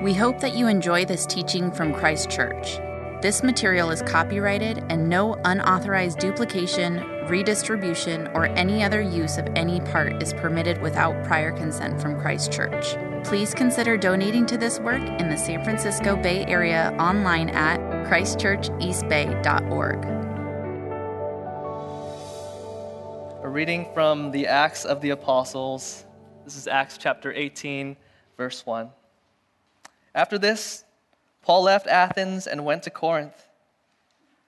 We hope that you enjoy this teaching from Christ Church. This material is copyrighted and no unauthorized duplication, redistribution, or any other use of any part is permitted without prior consent from Christ Church. Please consider donating to this work in the San Francisco Bay Area online at christchurcheastbay.org. A reading from the Acts of the Apostles. This is Acts chapter 18, verse 1. After this, Paul left Athens and went to Corinth.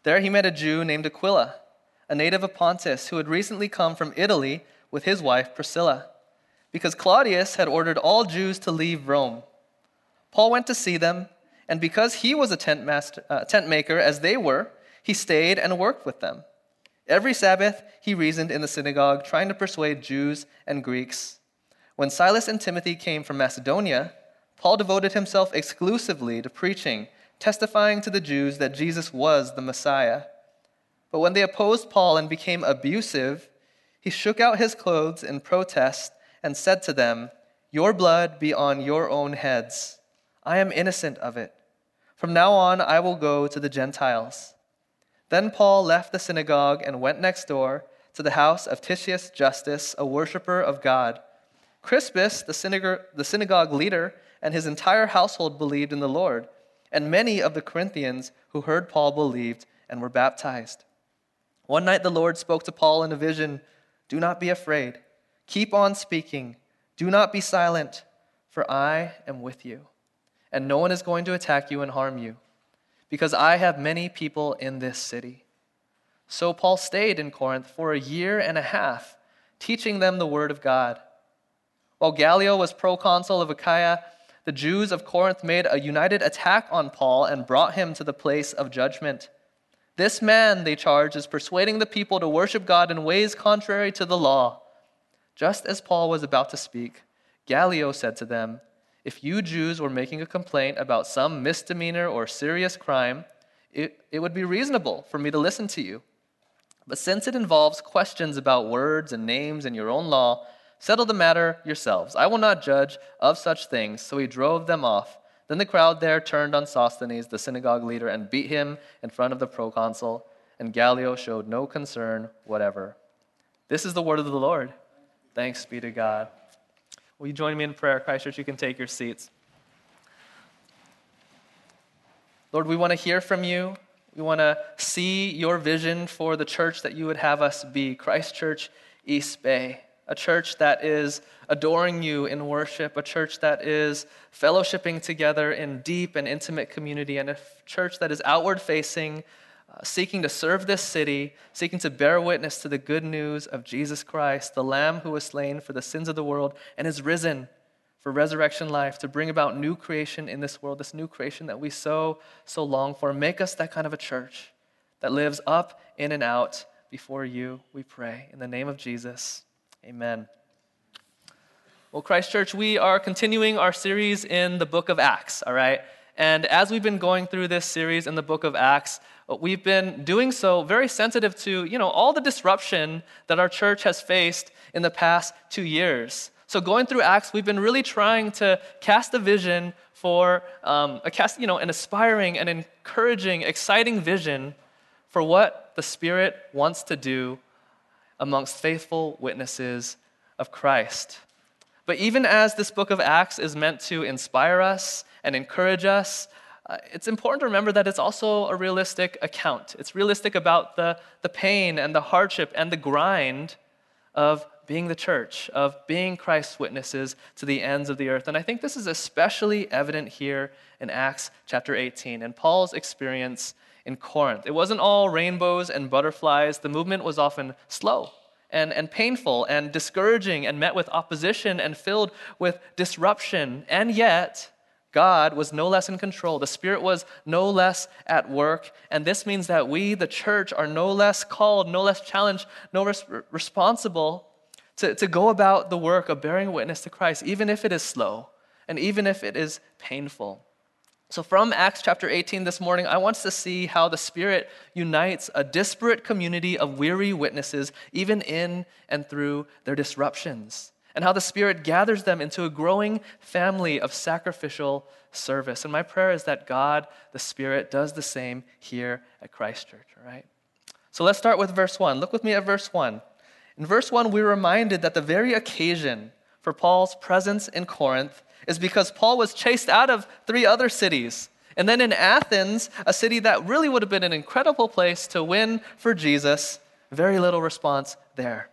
There he met a Jew named Aquila, a native of Pontus, who had recently come from Italy with his wife Priscilla, because Claudius had ordered all Jews to leave Rome. Paul went to see them, and because he was a tent maker as they were, he stayed and worked with them. Every Sabbath he reasoned in the synagogue, trying to persuade Jews and Greeks. When Silas and Timothy came from Macedonia, Paul devoted himself exclusively to preaching, testifying to the Jews that Jesus was the Messiah. But when they opposed Paul and became abusive, he shook out his clothes in protest and said to them, "Your blood be on your own heads. I am innocent of it. From now on, I will go to the Gentiles." Then Paul left the synagogue and went next door to the house of Titius Justus, a worshiper of God. Crispus, the synagogue leader, and his entire household believed in the Lord, and many of the Corinthians who heard Paul believed and were baptized. One night the Lord spoke to Paul in a vision, "Do not be afraid. Keep on speaking. Do not be silent, for I am with you, and no one is going to attack you and harm you, because I have many people in this city." So Paul stayed in Corinth for a year and a half, teaching them the word of God. While Gallio was proconsul of Achaia, the Jews of Corinth made a united attack on Paul and brought him to the place of judgment. "This man," they charged, "is persuading the people to worship God in ways contrary to the law." Just as Paul was about to speak, Gallio said to them, "If you Jews were making a complaint about some misdemeanor or serious crime, it would be reasonable for me to listen to you. But since it involves questions about words and names and your own law, settle the matter yourselves. I will not judge of such things." So he drove them off. Then the crowd there turned on Sosthenes, the synagogue leader, and beat him in front of the proconsul, and Gallio showed no concern whatever. This is the word of the Lord. Thanks be to God. Will you join me in prayer? Christ Church, you can take your seats. Lord, we want to hear from you. We want to see your vision for the church that you would have us be, Christ Church East Bay. A church that is adoring you in worship, a church that is fellowshipping together in deep and intimate community, and a church that is outward-facing, seeking to serve this city, seeking to bear witness to the good news of Jesus Christ, the Lamb who was slain for the sins of the world and is risen for resurrection life, to bring about new creation in this world, this new creation that we so long for. Make us that kind of a church that lives up, in, and out before you, we pray. In the name of Jesus. Amen. Well, Christ Church, we are continuing our series in the book of Acts, all right? And as we've been going through this series in the book of Acts, we've been doing so very sensitive to, all the disruption that our church has faced in the past 2 years. So going through Acts, we've been really trying to cast a vision for, an aspiring and encouraging, exciting vision for what the Spirit wants to do amongst faithful witnesses of Christ. But even as this book of Acts is meant to inspire us and encourage us, it's important to remember that it's also a realistic account. It's realistic about the pain and the hardship and the grind of being the church, of being Christ's witnesses to the ends of the earth. And I think this is especially evident here in Acts chapter 18 and Paul's experience in Corinth. It wasn't all rainbows and butterflies. The movement was often slow and painful and discouraging and met with opposition and filled with disruption. And yet, God was no less in control. The Spirit was no less at work. And this means that we, the church, are no less called, no less challenged, no less responsible to go about the work of bearing witness to Christ, even if it is slow and even if it is painful. So from Acts chapter 18 this morning, I want us to see how the Spirit unites a disparate community of weary witnesses, even in and through their disruptions. and how the Spirit gathers them into a growing family of sacrificial service. And my prayer is that God, the Spirit, does the same here at Christ Church, all right? So let's start with verse 1. Look with me at verse 1. In verse 1, we're reminded that the very occasion for Paul's presence in Corinth is because Paul was chased out of 3 other cities. And then in Athens, a city that really would have been an incredible place to win for Jesus, very little response there.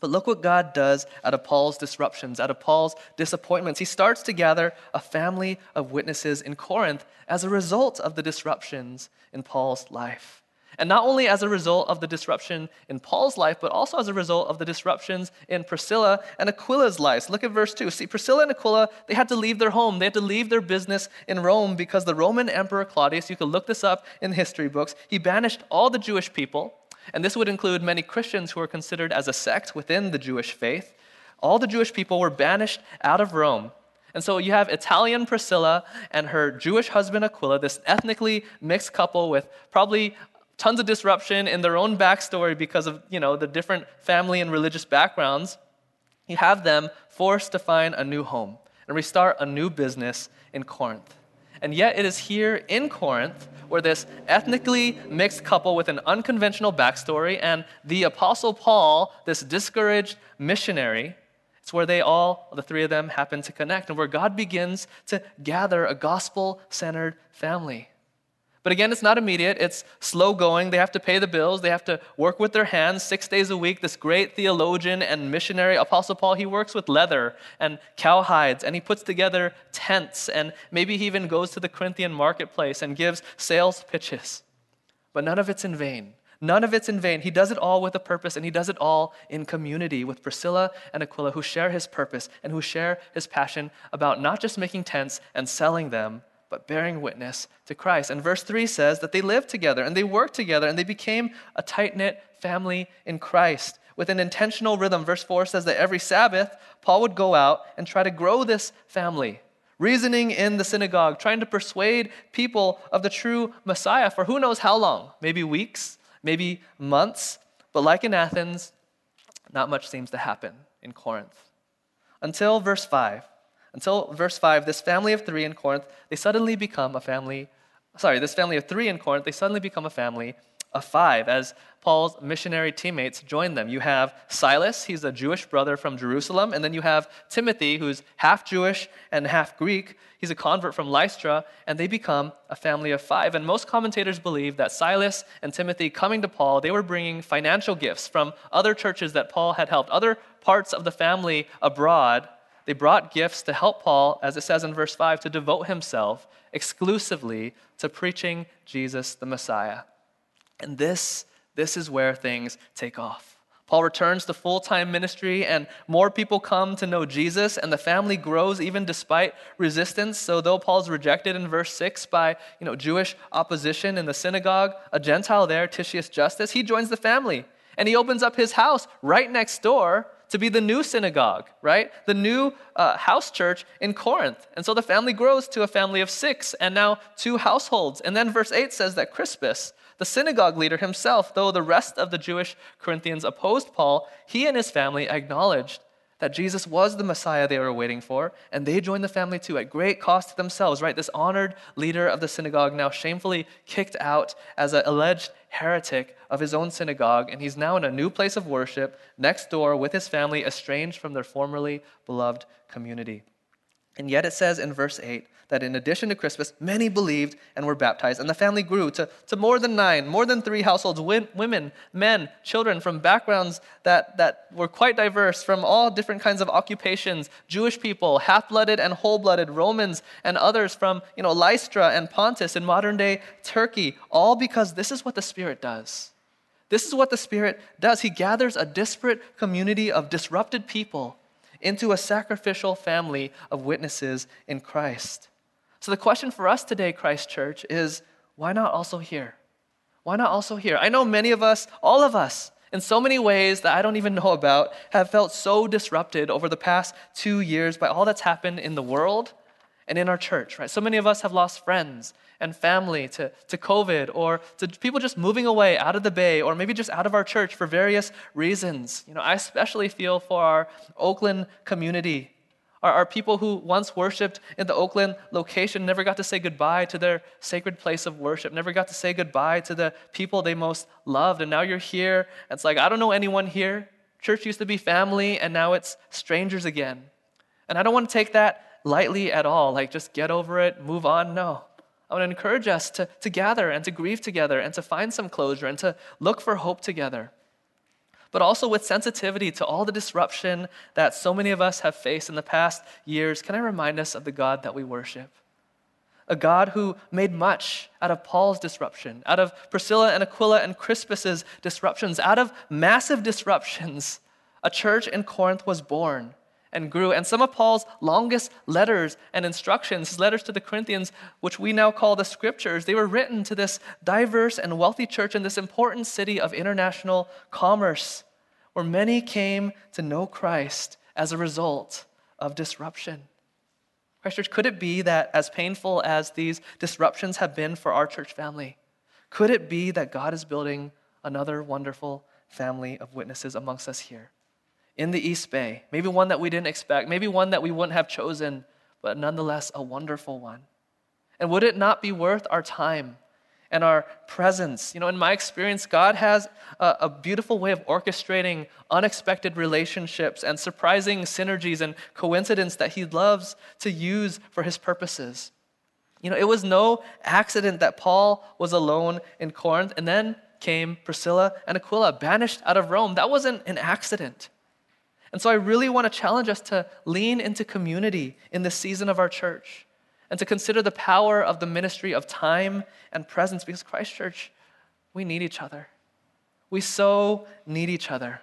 But look what God does out of Paul's disruptions, out of Paul's disappointments. He starts to gather a family of witnesses in Corinth as a result of the disruptions in Paul's life. And not only as a result of the disruption in Paul's life, but also as a result of the disruptions in Priscilla and Aquila's lives. Look at verse 2. See, Priscilla and Aquila, they had to leave their home. They had to leave their business in Rome because the Roman Emperor Claudius, you can look this up in history books, he banished all the Jewish people. And this would include many Christians who were considered as a sect within the Jewish faith. All the Jewish people were banished out of Rome. And so you have Italian Priscilla and her Jewish husband Aquila, this ethnically mixed couple with probably tons of disruption in their own backstory because of, the different family and religious backgrounds. You have them forced to find a new home and restart a new business in Corinth. And yet it is here in Corinth where this ethnically mixed couple with an unconventional backstory and the Apostle Paul, this discouraged missionary, it's where they all, the 3 of them, happen to connect and where God begins to gather a gospel-centered family. But again, it's not immediate. It's slow going. They have to pay the bills. They have to work with their hands 6 days a week. This great theologian and missionary, Apostle Paul, he works with leather and cow hides, and he puts together tents, and maybe he even goes to the Corinthian marketplace and gives sales pitches. But none of it's in vain. None of it's in vain. He does it all with a purpose, and he does it all in community with Priscilla and Aquila, who share his purpose and who share his passion about not just making tents and selling them, but bearing witness to Christ. And verse 3 says that they lived together and they worked together and they became a tight-knit family in Christ with an intentional rhythm. Verse 4 says that every Sabbath, Paul would go out and try to grow this family, reasoning in the synagogue, trying to persuade people of the true Messiah for who knows how long, maybe weeks, maybe months. But like in Athens, not much seems to happen in Corinth until verse 5. Until verse 5, this family of 3 in Corinth, they suddenly become a family of 5 as Paul's missionary teammates join them. You have Silas, he's a Jewish brother from Jerusalem, and then you have Timothy, who's half Jewish and half Greek. He's a convert from Lystra, and they become a family of 5. And most commentators believe that Silas and Timothy coming to Paul, they were bringing financial gifts from other churches that Paul had helped, other parts of the family abroad. They brought gifts to help Paul, as it says in verse 5, to devote himself exclusively to preaching Jesus the Messiah. And this is where things take off. Paul returns to full-time ministry, and more people come to know Jesus, and the family grows even despite resistance. So though Paul's rejected in verse 6 by Jewish opposition in the synagogue, a Gentile there, Titius Justus, he joins the family, and he opens up his house right next door to be the new synagogue, right? The new house church in Corinth. And so the family grows to a family of 6 and now 2 households. And then verse 8 says that Crispus, the synagogue leader himself, though the rest of the Jewish Corinthians opposed Paul, he and his family acknowledged that Jesus was the Messiah they were waiting for, and they joined the family too at great cost to themselves, right? This honored leader of the synagogue now shamefully kicked out as an alleged heretic of his own synagogue, and he's now in a new place of worship next door with his family, estranged from their formerly beloved community. And yet it says in verse 8 that in addition to Crispus, many believed and were baptized, and the family grew to more than 9, more than 3 households, women, men, children from backgrounds that were quite diverse, from all different kinds of occupations, Jewish people, half-blooded and whole-blooded, Romans and others from Lystra and Pontus in modern-day Turkey, all because this is what the Spirit does. This is what the Spirit does. He gathers a disparate community of disrupted people into a sacrificial family of witnesses in Christ. So the question for us today, Christ Church, is why not also here? Why not also here? I know many of us, all of us, in so many ways that I don't even know about, have felt so disrupted over the past 2 years by all that's happened in the world and in our church, right? So many of us have lost friends and family to COVID or to people just moving away out of the Bay or maybe just out of our church for various reasons. You know, I especially feel for our Oakland community, our people who once worshiped in the Oakland location, never got to say goodbye to their sacred place of worship, never got to say goodbye to the people they most loved. And now you're here, it's like, I don't know anyone here. Church used to be family, and now it's strangers again. And I don't want to take that lightly at all, like just get over it, move on. No, I want to encourage us to gather and to grieve together and to find some closure and to look for hope together. But also with sensitivity to all the disruption that so many of us have faced in the past years, can I remind us of the God that we worship? A God who made much out of Paul's disruption, out of Priscilla and Aquila and Crispus's disruptions, out of massive disruptions, a church in Corinth was born and grew. And some of Paul's longest letters and instructions, his letters to the Corinthians, which we now call the Scriptures, they were written to this diverse and wealthy church in this important city of international commerce, where many came to know Christ as a result of disruption. Christ Church, could it be that as painful as these disruptions have been for our church family, could it be that God is building another wonderful family of witnesses amongst us here? In the East Bay, maybe one that we didn't expect, maybe one that we wouldn't have chosen, but nonetheless a wonderful one. And would it not be worth our time and our presence? You know, in my experience, God has a beautiful way of orchestrating unexpected relationships and surprising synergies and coincidence that he loves to use for his purposes. You know, it was no accident that Paul was alone in Corinth, and then came Priscilla and Aquila, banished out of Rome. That wasn't an accident. And so I really want to challenge us to lean into community in this season of our church and to consider the power of the ministry of time and presence, because Christ Church, we need each other. We so need each other.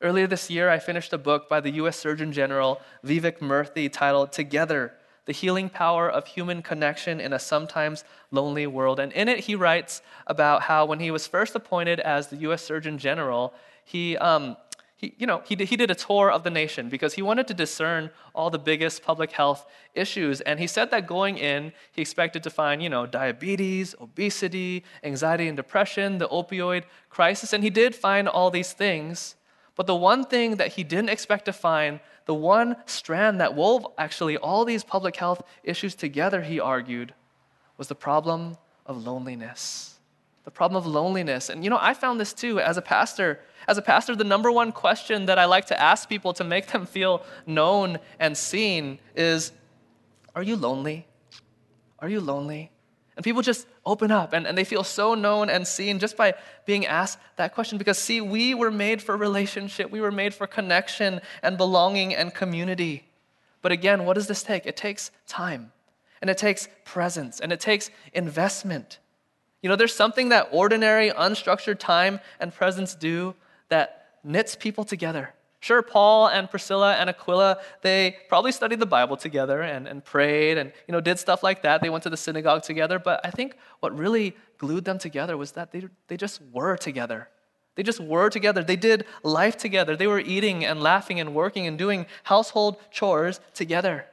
Earlier this year, I finished a book by the U.S. Surgeon General Vivek Murthy titled Together, the Healing Power of Human Connection in a Sometimes Lonely World. And in it, he writes about how when he was first appointed as the U.S. Surgeon General, he did a tour of the nation because he wanted to discern all the biggest public health issues. And he said that going in, he expected to find, diabetes, obesity, anxiety and depression, the opioid crisis. And he did find all these things. But the one thing that he didn't expect to find, the one strand that wove actually all these public health issues together, he argued, was the problem of loneliness. The problem of loneliness. And I found this too as a pastor. As a pastor, the number one question that I like to ask people to make them feel known and seen is, are you lonely? Are you lonely? And people just open up and they feel so known and seen just by being asked that question. Because see, we were made for relationship. We were made for connection and belonging and community. But again, what does this take? It takes time, and it takes presence, and it takes investment. There's something that ordinary, unstructured time and presence do that knits people together. Sure, Paul and Priscilla and Aquila, they probably studied the Bible together and prayed and did stuff like that. They went to the synagogue together. But I think what really glued them together was that they just were together. They just were together. They did life together. They were eating and laughing and working and doing household chores together.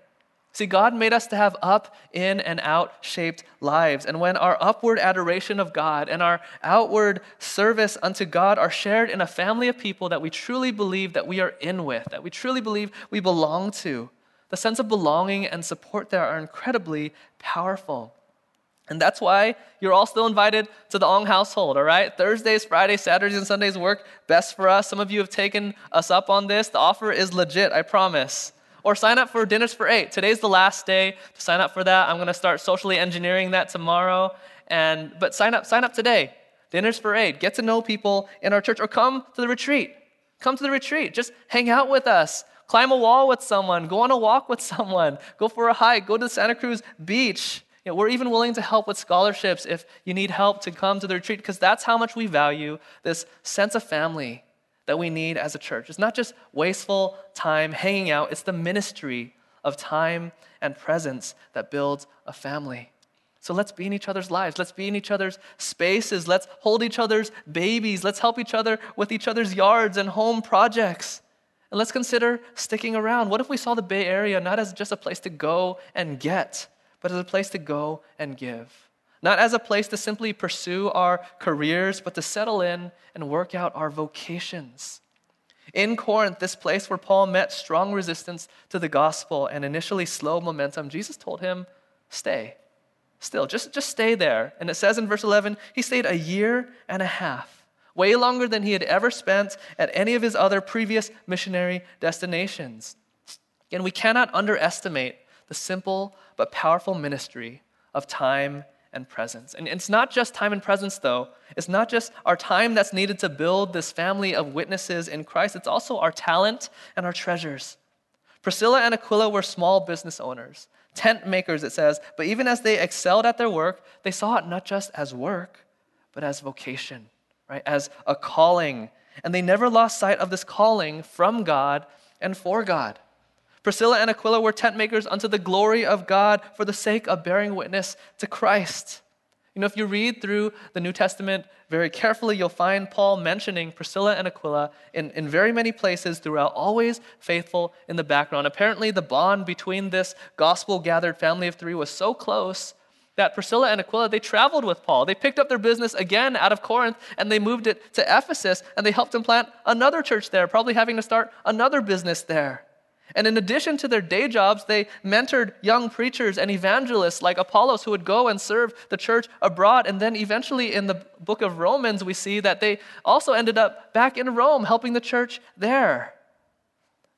See, God made us to have up, in, and out-shaped lives. And when our upward adoration of God and our outward service unto God are shared in a family of people that we truly believe that we are in with, that we truly believe we belong to, the sense of belonging and support there are incredibly powerful. And that's why you're all still invited to the Ong household, all right? Thursdays, Fridays, Saturdays, and Sundays work best for us. Some of you have taken us up on this. The offer is legit, I promise. Or sign up for Dinners for 8. Today's the last day to sign up for that. I'm going to start socially engineering that tomorrow. But sign up today. Dinners for 8. Get to know people in our church. Or come to the retreat. Come to the retreat. Just hang out with us. Climb a wall with someone. Go on a walk with someone. Go for a hike. Go to Santa Cruz Beach. We're even willing to help with scholarships if you need help to come to the retreat, because that's how much we value this sense of family that we need as a church. It's not just wasteful time hanging out, it's the ministry of time and presence that builds a family. So let's be in each other's lives, let's be in each other's spaces, let's hold each other's babies, let's help each other with each other's yards and home projects. And let's consider sticking around. What if we saw the Bay Area not as just a place to go and get, but as a place to go and give? Not as a place to simply pursue our careers, but to settle in and work out our vocations. In Corinth, this place where Paul met strong resistance to the gospel and initially slow momentum, Jesus told him, stay. Still, just stay there. And it says in verse 11, he stayed a year and a half, way longer than he had ever spent at any of his other previous missionary destinations. And we cannot underestimate the simple but powerful ministry of time and presence. And it's not just time and presence, though. It's not just our time that's needed to build this family of witnesses in Christ. It's also our talent and our treasures. Priscilla and Aquila were small business owners, tent makers, it says, but even as they excelled at their work, they saw it not just as work, but as vocation, right? As a calling. And they never lost sight of this calling from God and for God. Priscilla and Aquila were tent makers unto the glory of God for the sake of bearing witness to Christ. You know, if you read through the New Testament very carefully, you'll find Paul mentioning Priscilla and Aquila in very many places throughout, always faithful in the background. Apparently, the bond between this gospel-gathered family of three was so close that Priscilla and Aquila, they traveled with Paul. They picked up their business again out of Corinth, and they moved it to Ephesus, and they helped him plant another church there, probably having to start another business there. And in addition to their day jobs, they mentored young preachers and evangelists like Apollos, who would go and serve the church abroad. And then eventually in the book of Romans, we see that they also ended up back in Rome helping the church there.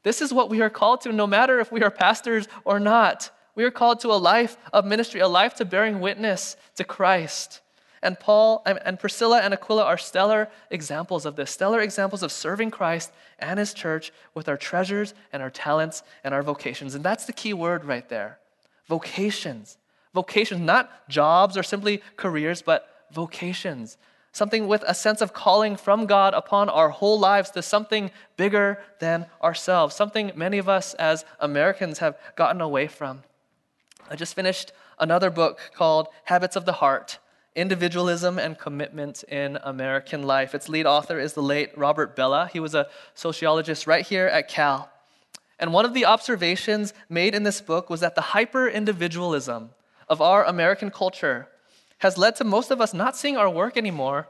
This is what we are called to, no matter if we are pastors or not. We are called to a life of ministry, a life to bearing witness to Christ. And Paul and Priscilla and Aquila are stellar examples of this, stellar examples of serving Christ and his church with our treasures and our talents and our vocations. And that's the key word right there, vocations. Vocations, not jobs or simply careers, but vocations. Something with a sense of calling from God upon our whole lives to something bigger than ourselves, something many of us as Americans have gotten away from. I just finished another book called Habits of the Heart, Individualism and Commitment in American Life. Its lead author is the late Robert Bella. He was a sociologist right here at Cal. And one of the observations made in this book was that the hyper-individualism of our American culture has led to most of us not seeing our work anymore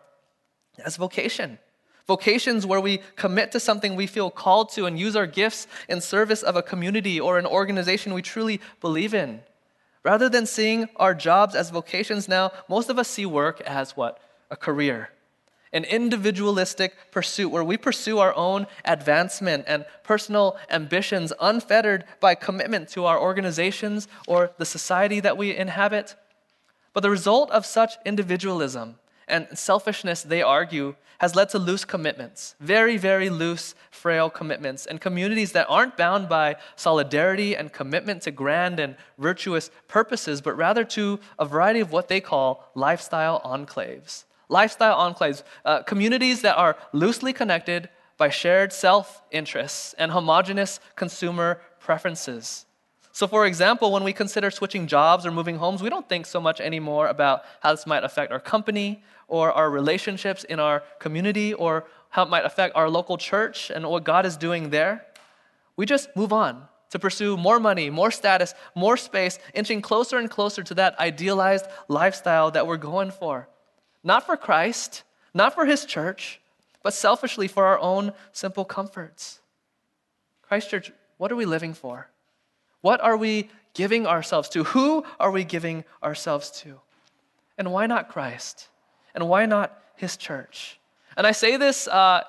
as vocation. Vocations where we commit to something we feel called to and use our gifts in service of a community or an organization we truly believe in. Rather than seeing our jobs as vocations now, most of us see work as what? A career. An individualistic pursuit where we pursue our own advancement and personal ambitions unfettered by commitment to our organizations or the society that we inhabit. But the result of such individualism and selfishness, they argue, has led to loose commitments, very, very loose, frail commitments, and communities that aren't bound by solidarity and commitment to grand and virtuous purposes, but rather to a variety of what they call lifestyle enclaves. Lifestyle enclaves, communities that are loosely connected by shared self-interests and homogenous consumer preferences. So for example, when we consider switching jobs or moving homes, we don't think so much anymore about how this might affect our company or our relationships in our community or how it might affect our local church and what God is doing there. We just move on to pursue more money, more status, more space, inching closer and closer to that idealized lifestyle that we're going for. Not for Christ, not for his church, but selfishly for our own simple comforts. Christ Church, what are we living for? What are we giving ourselves to? Who are we giving ourselves to? And why not Christ? And why not his church? And I say this kind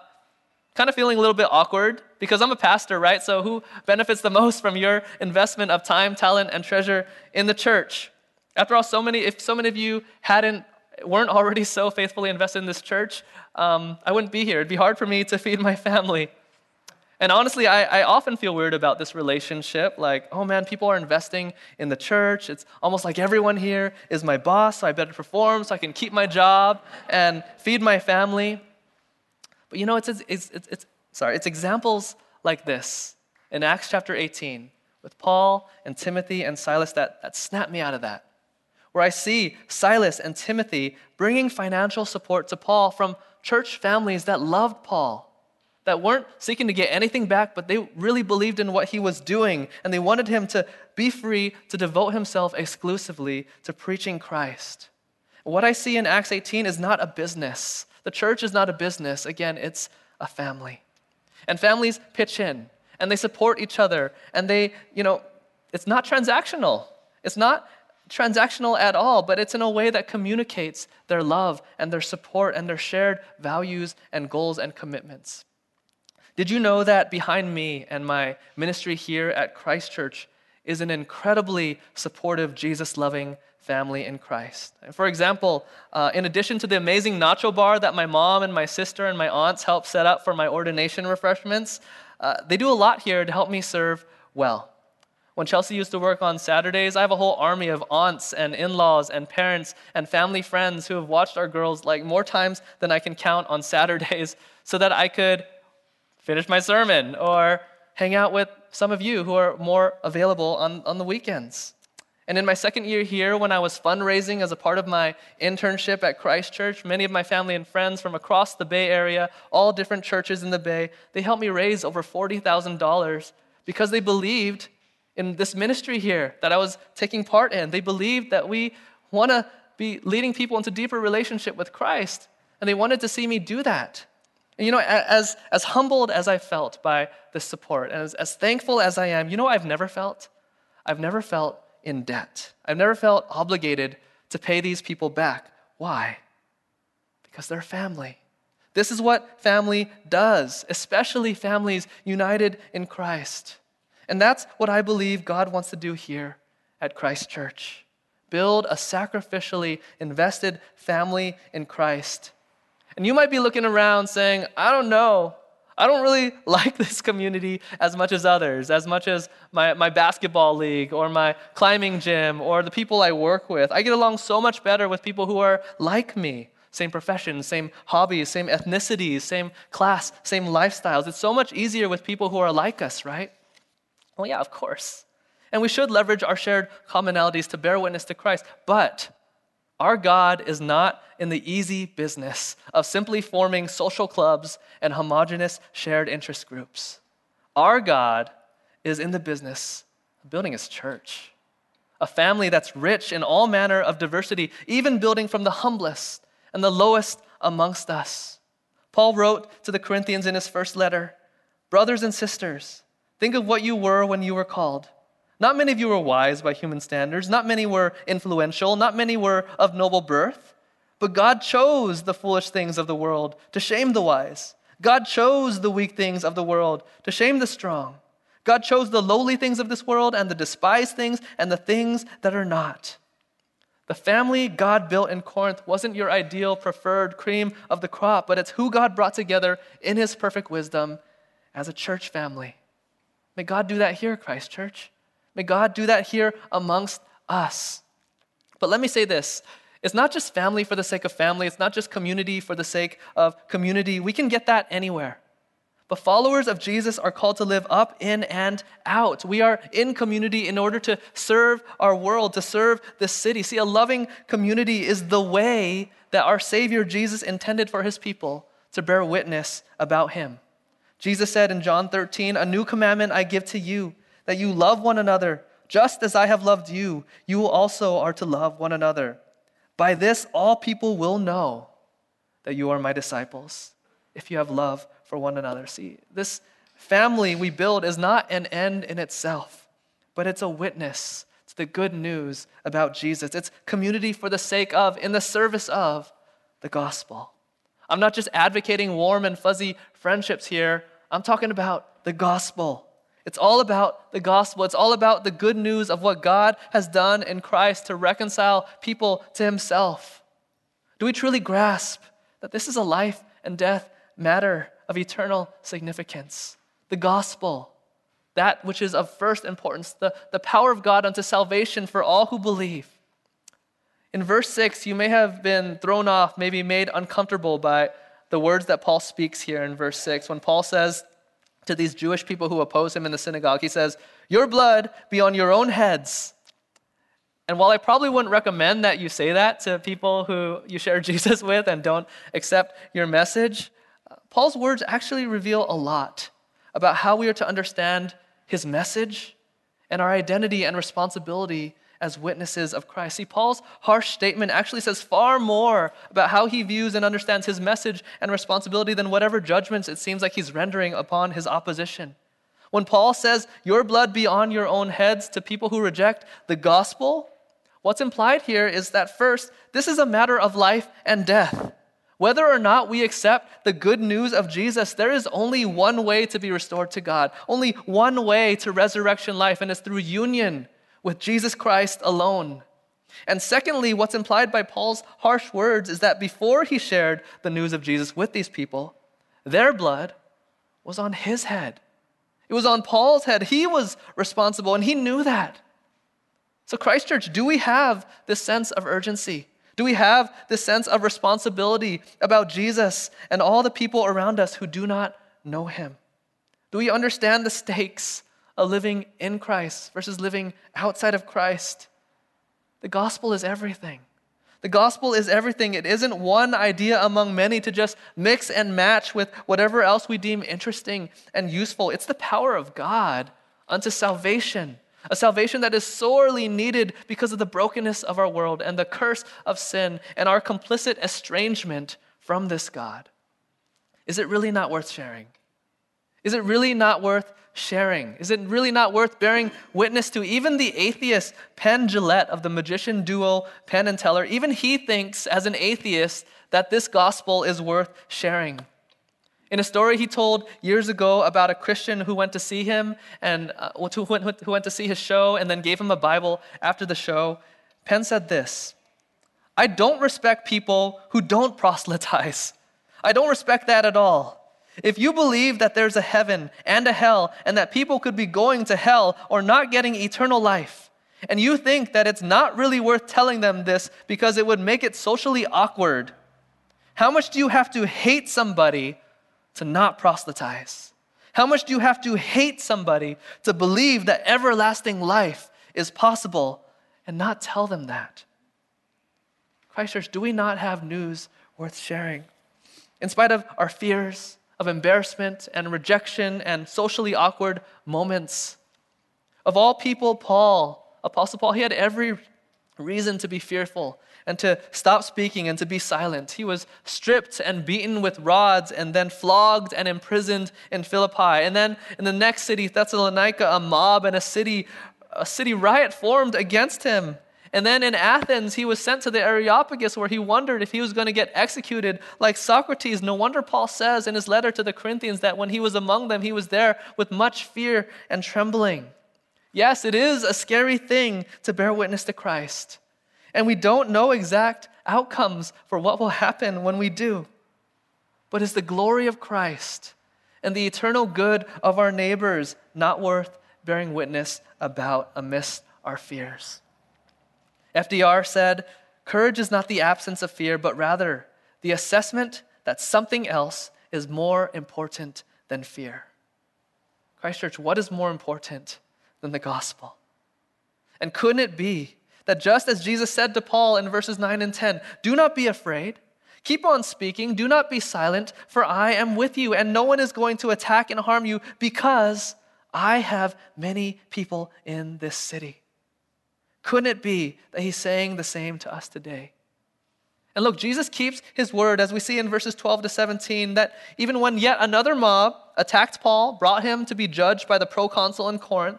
of feeling a little bit awkward because I'm a pastor, right? So who benefits the most from your investment of time, talent, and treasure in the church? After all, if so many of you weren't already so faithfully invested in this church, I wouldn't be here. It'd be hard for me to feed my family. And honestly, I often feel weird about this relationship, like, oh man, people are investing in the church. It's almost like everyone here is my boss, so I better perform so I can keep my job and feed my family. But you know, it's examples like this in Acts chapter 18 with Paul and Timothy and Silas that snapped me out of that, where I see Silas and Timothy bringing financial support to Paul from church families that loved Paul, that weren't seeking to get anything back, but they really believed in what he was doing, and they wanted him to be free to devote himself exclusively to preaching Christ. What I see in Acts 18 is not a business. The church is not a business. Again, it's a family. And families pitch in, and they support each other, and they, it's not transactional. It's not transactional at all, but it's in a way that communicates their love and their support and their shared values and goals and commitments. Did you know that behind me and my ministry here at Christ Church is an incredibly supportive, Jesus-loving family in Christ? For example, in addition to the amazing nacho bar that my mom and my sister and my aunts help set up for my ordination refreshments, they do a lot here to help me serve well. When Chelsea used to work on Saturdays, I have a whole army of aunts and in-laws and parents and family friends who have watched our girls like more times than I can count on Saturdays so that I could finish my sermon or hang out with some of you who are more available on the weekends. And in my second year here, when I was fundraising as a part of my internship at Christ Church, many of my family and friends from across the Bay Area, all different churches in the Bay, they helped me raise over $40,000 because they believed in this ministry here that I was taking part in. They believed that we want to be leading people into deeper relationship with Christ, and they wanted to see me do that. And as humbled as I felt by this support, and as thankful as I am, I've never felt? I've never felt in debt. I've never felt obligated to pay these people back. Why? Because they're family. This is what family does, especially families united in Christ. And that's what I believe God wants to do here at Christ Church. Build a sacrificially invested family in Christ. And you might be looking around saying, I don't know. I don't really like this community as much as others, as much as my basketball league or my climbing gym or the people I work with. I get along so much better with people who are like me. Same profession, same hobbies, same ethnicities, same class, same lifestyles. It's so much easier with people who are like us, right? Well, yeah, of course. And we should leverage our shared commonalities to bear witness to Christ. But our God is not in the easy business of simply forming social clubs and homogenous shared interest groups. Our God is in the business of building his church, a family that's rich in all manner of diversity, even building from the humblest and the lowest amongst us. Paul wrote to the Corinthians in his first letter, "Brothers and sisters, think of what you were when you were called. Not many of you were wise by human standards. Not many were influential. Not many were of noble birth. But God chose the foolish things of the world to shame the wise. God chose the weak things of the world to shame the strong. God chose the lowly things of this world and the despised things and the things that are not." The family God built in Corinth wasn't your ideal preferred cream of the crop, but it's who God brought together in his perfect wisdom as a church family. May God do that here, Christ Church. May God do that here amongst us. But let me say this. It's not just family for the sake of family. It's not just community for the sake of community. We can get that anywhere. But followers of Jesus are called to live up, in, and out. We are in community in order to serve our world, to serve this city. See, a loving community is the way that our Savior Jesus intended for his people to bear witness about him. Jesus said in John 13, "A new commandment I give to you, that you love one another, just as I have loved you. You also are to love one another. By this, all people will know that you are my disciples, if you have love for one another." See, this family we build is not an end in itself, but it's a witness to the good news about Jesus. It's community for the sake of, in the service of, the gospel. I'm not just advocating warm and fuzzy friendships here. I'm talking about the gospel. It's all about the gospel. It's all about the good news of what God has done in Christ to reconcile people to himself. Do we truly grasp that this is a life and death matter of eternal significance? The gospel, that which is of first importance, the power of God unto salvation for all who believe. In verse 6, you may have been thrown off, maybe made uncomfortable by the words that Paul speaks here in verse 6. When Paul says to these Jewish people who oppose him in the synagogue, he says, "Your blood be on your own heads." And while I probably wouldn't recommend that you say that to people who you share Jesus with and don't accept your message, Paul's words actually reveal a lot about how we are to understand his message and our identity and responsibility as witnesses of Christ. See, Paul's harsh statement actually says far more about how he views and understands his message and responsibility than whatever judgments it seems like he's rendering upon his opposition. When Paul says, "Your blood be on your own heads," to people who reject the gospel, what's implied here is that first, this is a matter of life and death. Whether or not we accept the good news of Jesus, there is only one way to be restored to God, only one way to resurrection life, and it's through union with Jesus Christ alone. And secondly, what's implied by Paul's harsh words is that before he shared the news of Jesus with these people, their blood was on his head. It was on Paul's head. He was responsible, and he knew that. So Christ Church, do we have this sense of urgency? Do we have this sense of responsibility about Jesus and all the people around us who do not know him? Do we understand the stakes of living in Christ versus living outside of Christ? The gospel is everything. The gospel is everything. It isn't one idea among many to just mix and match with whatever else we deem interesting and useful. It's the power of God unto salvation. A salvation that is sorely needed because of the brokenness of our world and the curse of sin and our complicit estrangement from this God. Is it really not worth sharing? Is it really not worth sharing? Is it really not worth bearing witness to? Even the atheist Penn Gillette of the magician duo Penn and Teller, even he thinks as an atheist that this gospel is worth sharing. In a story he told years ago about a Christian who went to see him and who went to see his show and then gave him a Bible after the show, Penn said this: "I don't respect people who don't proselytize. I don't respect that at all. If you believe that there's a heaven and a hell and that people could be going to hell or not getting eternal life, and you think that it's not really worth telling them this because it would make it socially awkward, how much do you have to hate somebody to not proselytize? How much do you have to hate somebody to believe that everlasting life is possible and not tell them that?" Christ Church, do we not have news worth sharing? In spite of our fears of embarrassment and rejection and socially awkward moments, of all people, Apostle Paul, he had every reason to be fearful and to stop speaking and to be silent. He was stripped and beaten with rods and then flogged and imprisoned in Philippi. And then in the next city, Thessalonica, a mob and a city riot formed against him. And then in Athens, he was sent to the Areopagus, where he wondered if he was going to get executed like Socrates. No wonder Paul says in his letter to the Corinthians that when he was among them, he was there with much fear and trembling. Yes, it is a scary thing to bear witness to Christ. And we don't know exact outcomes for what will happen when we do. But is the glory of Christ and the eternal good of our neighbors not worth bearing witness about amidst our fears? FDR said, "Courage is not the absence of fear, but rather the assessment that something else is more important than fear." Christ Church, what is more important than the gospel? And couldn't it be that just as Jesus said to Paul in verses 9 and 10, "Do not be afraid, keep on speaking, do not be silent, for I am with you, and no one is going to attack and harm you because I have many people in this city"? Couldn't it be that he's saying the same to us today? And look, Jesus keeps his word, as we see in verses 12 to 17, that even when yet another mob attacked Paul, brought him to be judged by the proconsul in Corinth,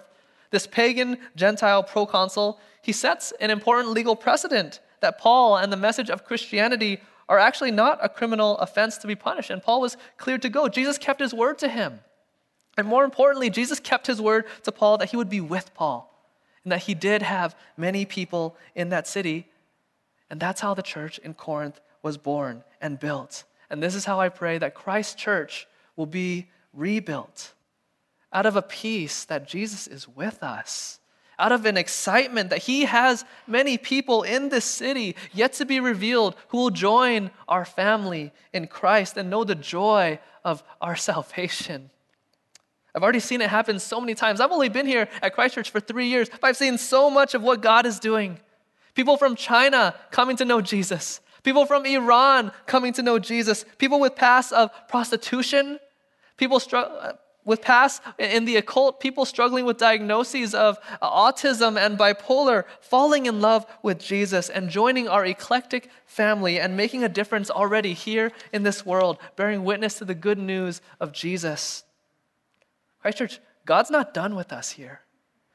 this pagan Gentile proconsul, he sets an important legal precedent that Paul and the message of Christianity are actually not a criminal offense to be punished. And Paul was cleared to go. Jesus kept his word to him. And more importantly, Jesus kept his word to Paul that he would be with Paul and that he did have many people in that city. And that's how the church in Corinth was born and built. And this is how I pray that Christ Church will be rebuilt, out of a peace that Jesus is with us, out of an excitement that he has many people in this city yet to be revealed who will join our family in Christ and know the joy of our salvation. I've already seen it happen so many times. I've only been here at Christ Church for 3 years, but I've seen so much of what God is doing. People from China coming to know Jesus. people from Iran coming to know Jesus, people with past of prostitution, people with past in the occult, people struggling with diagnoses of autism and bipolar, falling in love with Jesus and joining our eclectic family and making a difference already here in this world, bearing witness to the good news of Jesus. Christ Church, God's not done with us here.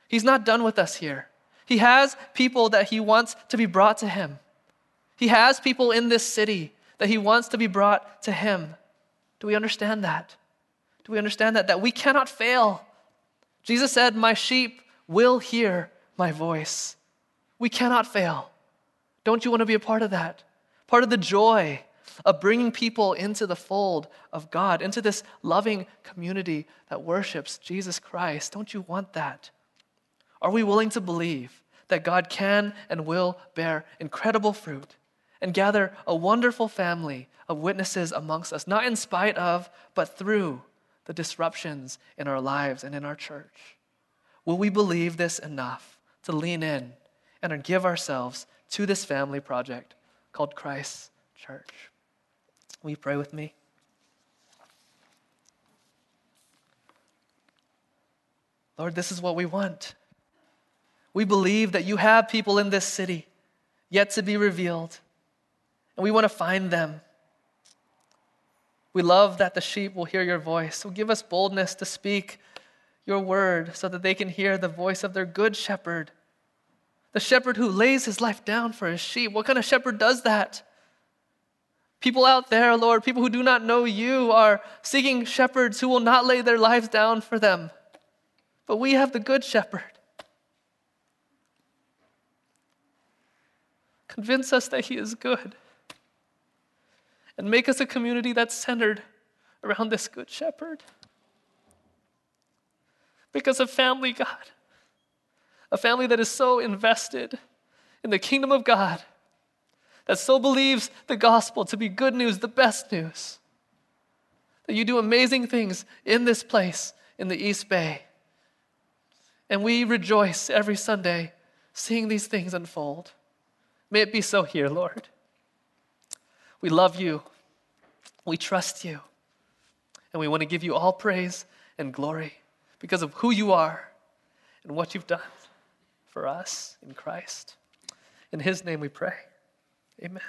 He's not done with us here. He has people that he wants to be brought to him. He has people in this city that he wants to be brought to him. Do we understand that? Do we understand that? That we cannot fail. Jesus said, my sheep will hear my voice. We cannot fail. Don't you want to be a part of that? Part of the joy of bringing people into the fold of God, into this loving community that worships Jesus Christ. Don't you want that? Are we willing to believe that God can and will bear incredible fruit and gather a wonderful family of witnesses amongst us, not in spite of, but through the disruptions in our lives and in our church? Will we believe this enough to lean in and give ourselves to this family project called Christ Church? Will you pray with me? Lord, this is what we want. We believe that you have people in this city yet to be revealed, and we want to find them. We love that the sheep will hear your voice. So give us boldness to speak your word so that they can hear the voice of their good shepherd, the shepherd who lays his life down for his sheep. What kind of shepherd does that? People out there, Lord, people who do not know you are seeking shepherds who will not lay their lives down for them. But we have the good shepherd. Convince us that he is good and make us a community that's centered around this good shepherd. Make us a family, God, a family that is so invested in the kingdom of God, that so believes the gospel to be good news, the best news, that you do amazing things in this place in the East Bay. And we rejoice every Sunday seeing these things unfold. May it be so here, Lord. We love you, we trust you, and we want to give you all praise and glory because of who you are and what you've done for us in Christ. In his name we pray, amen.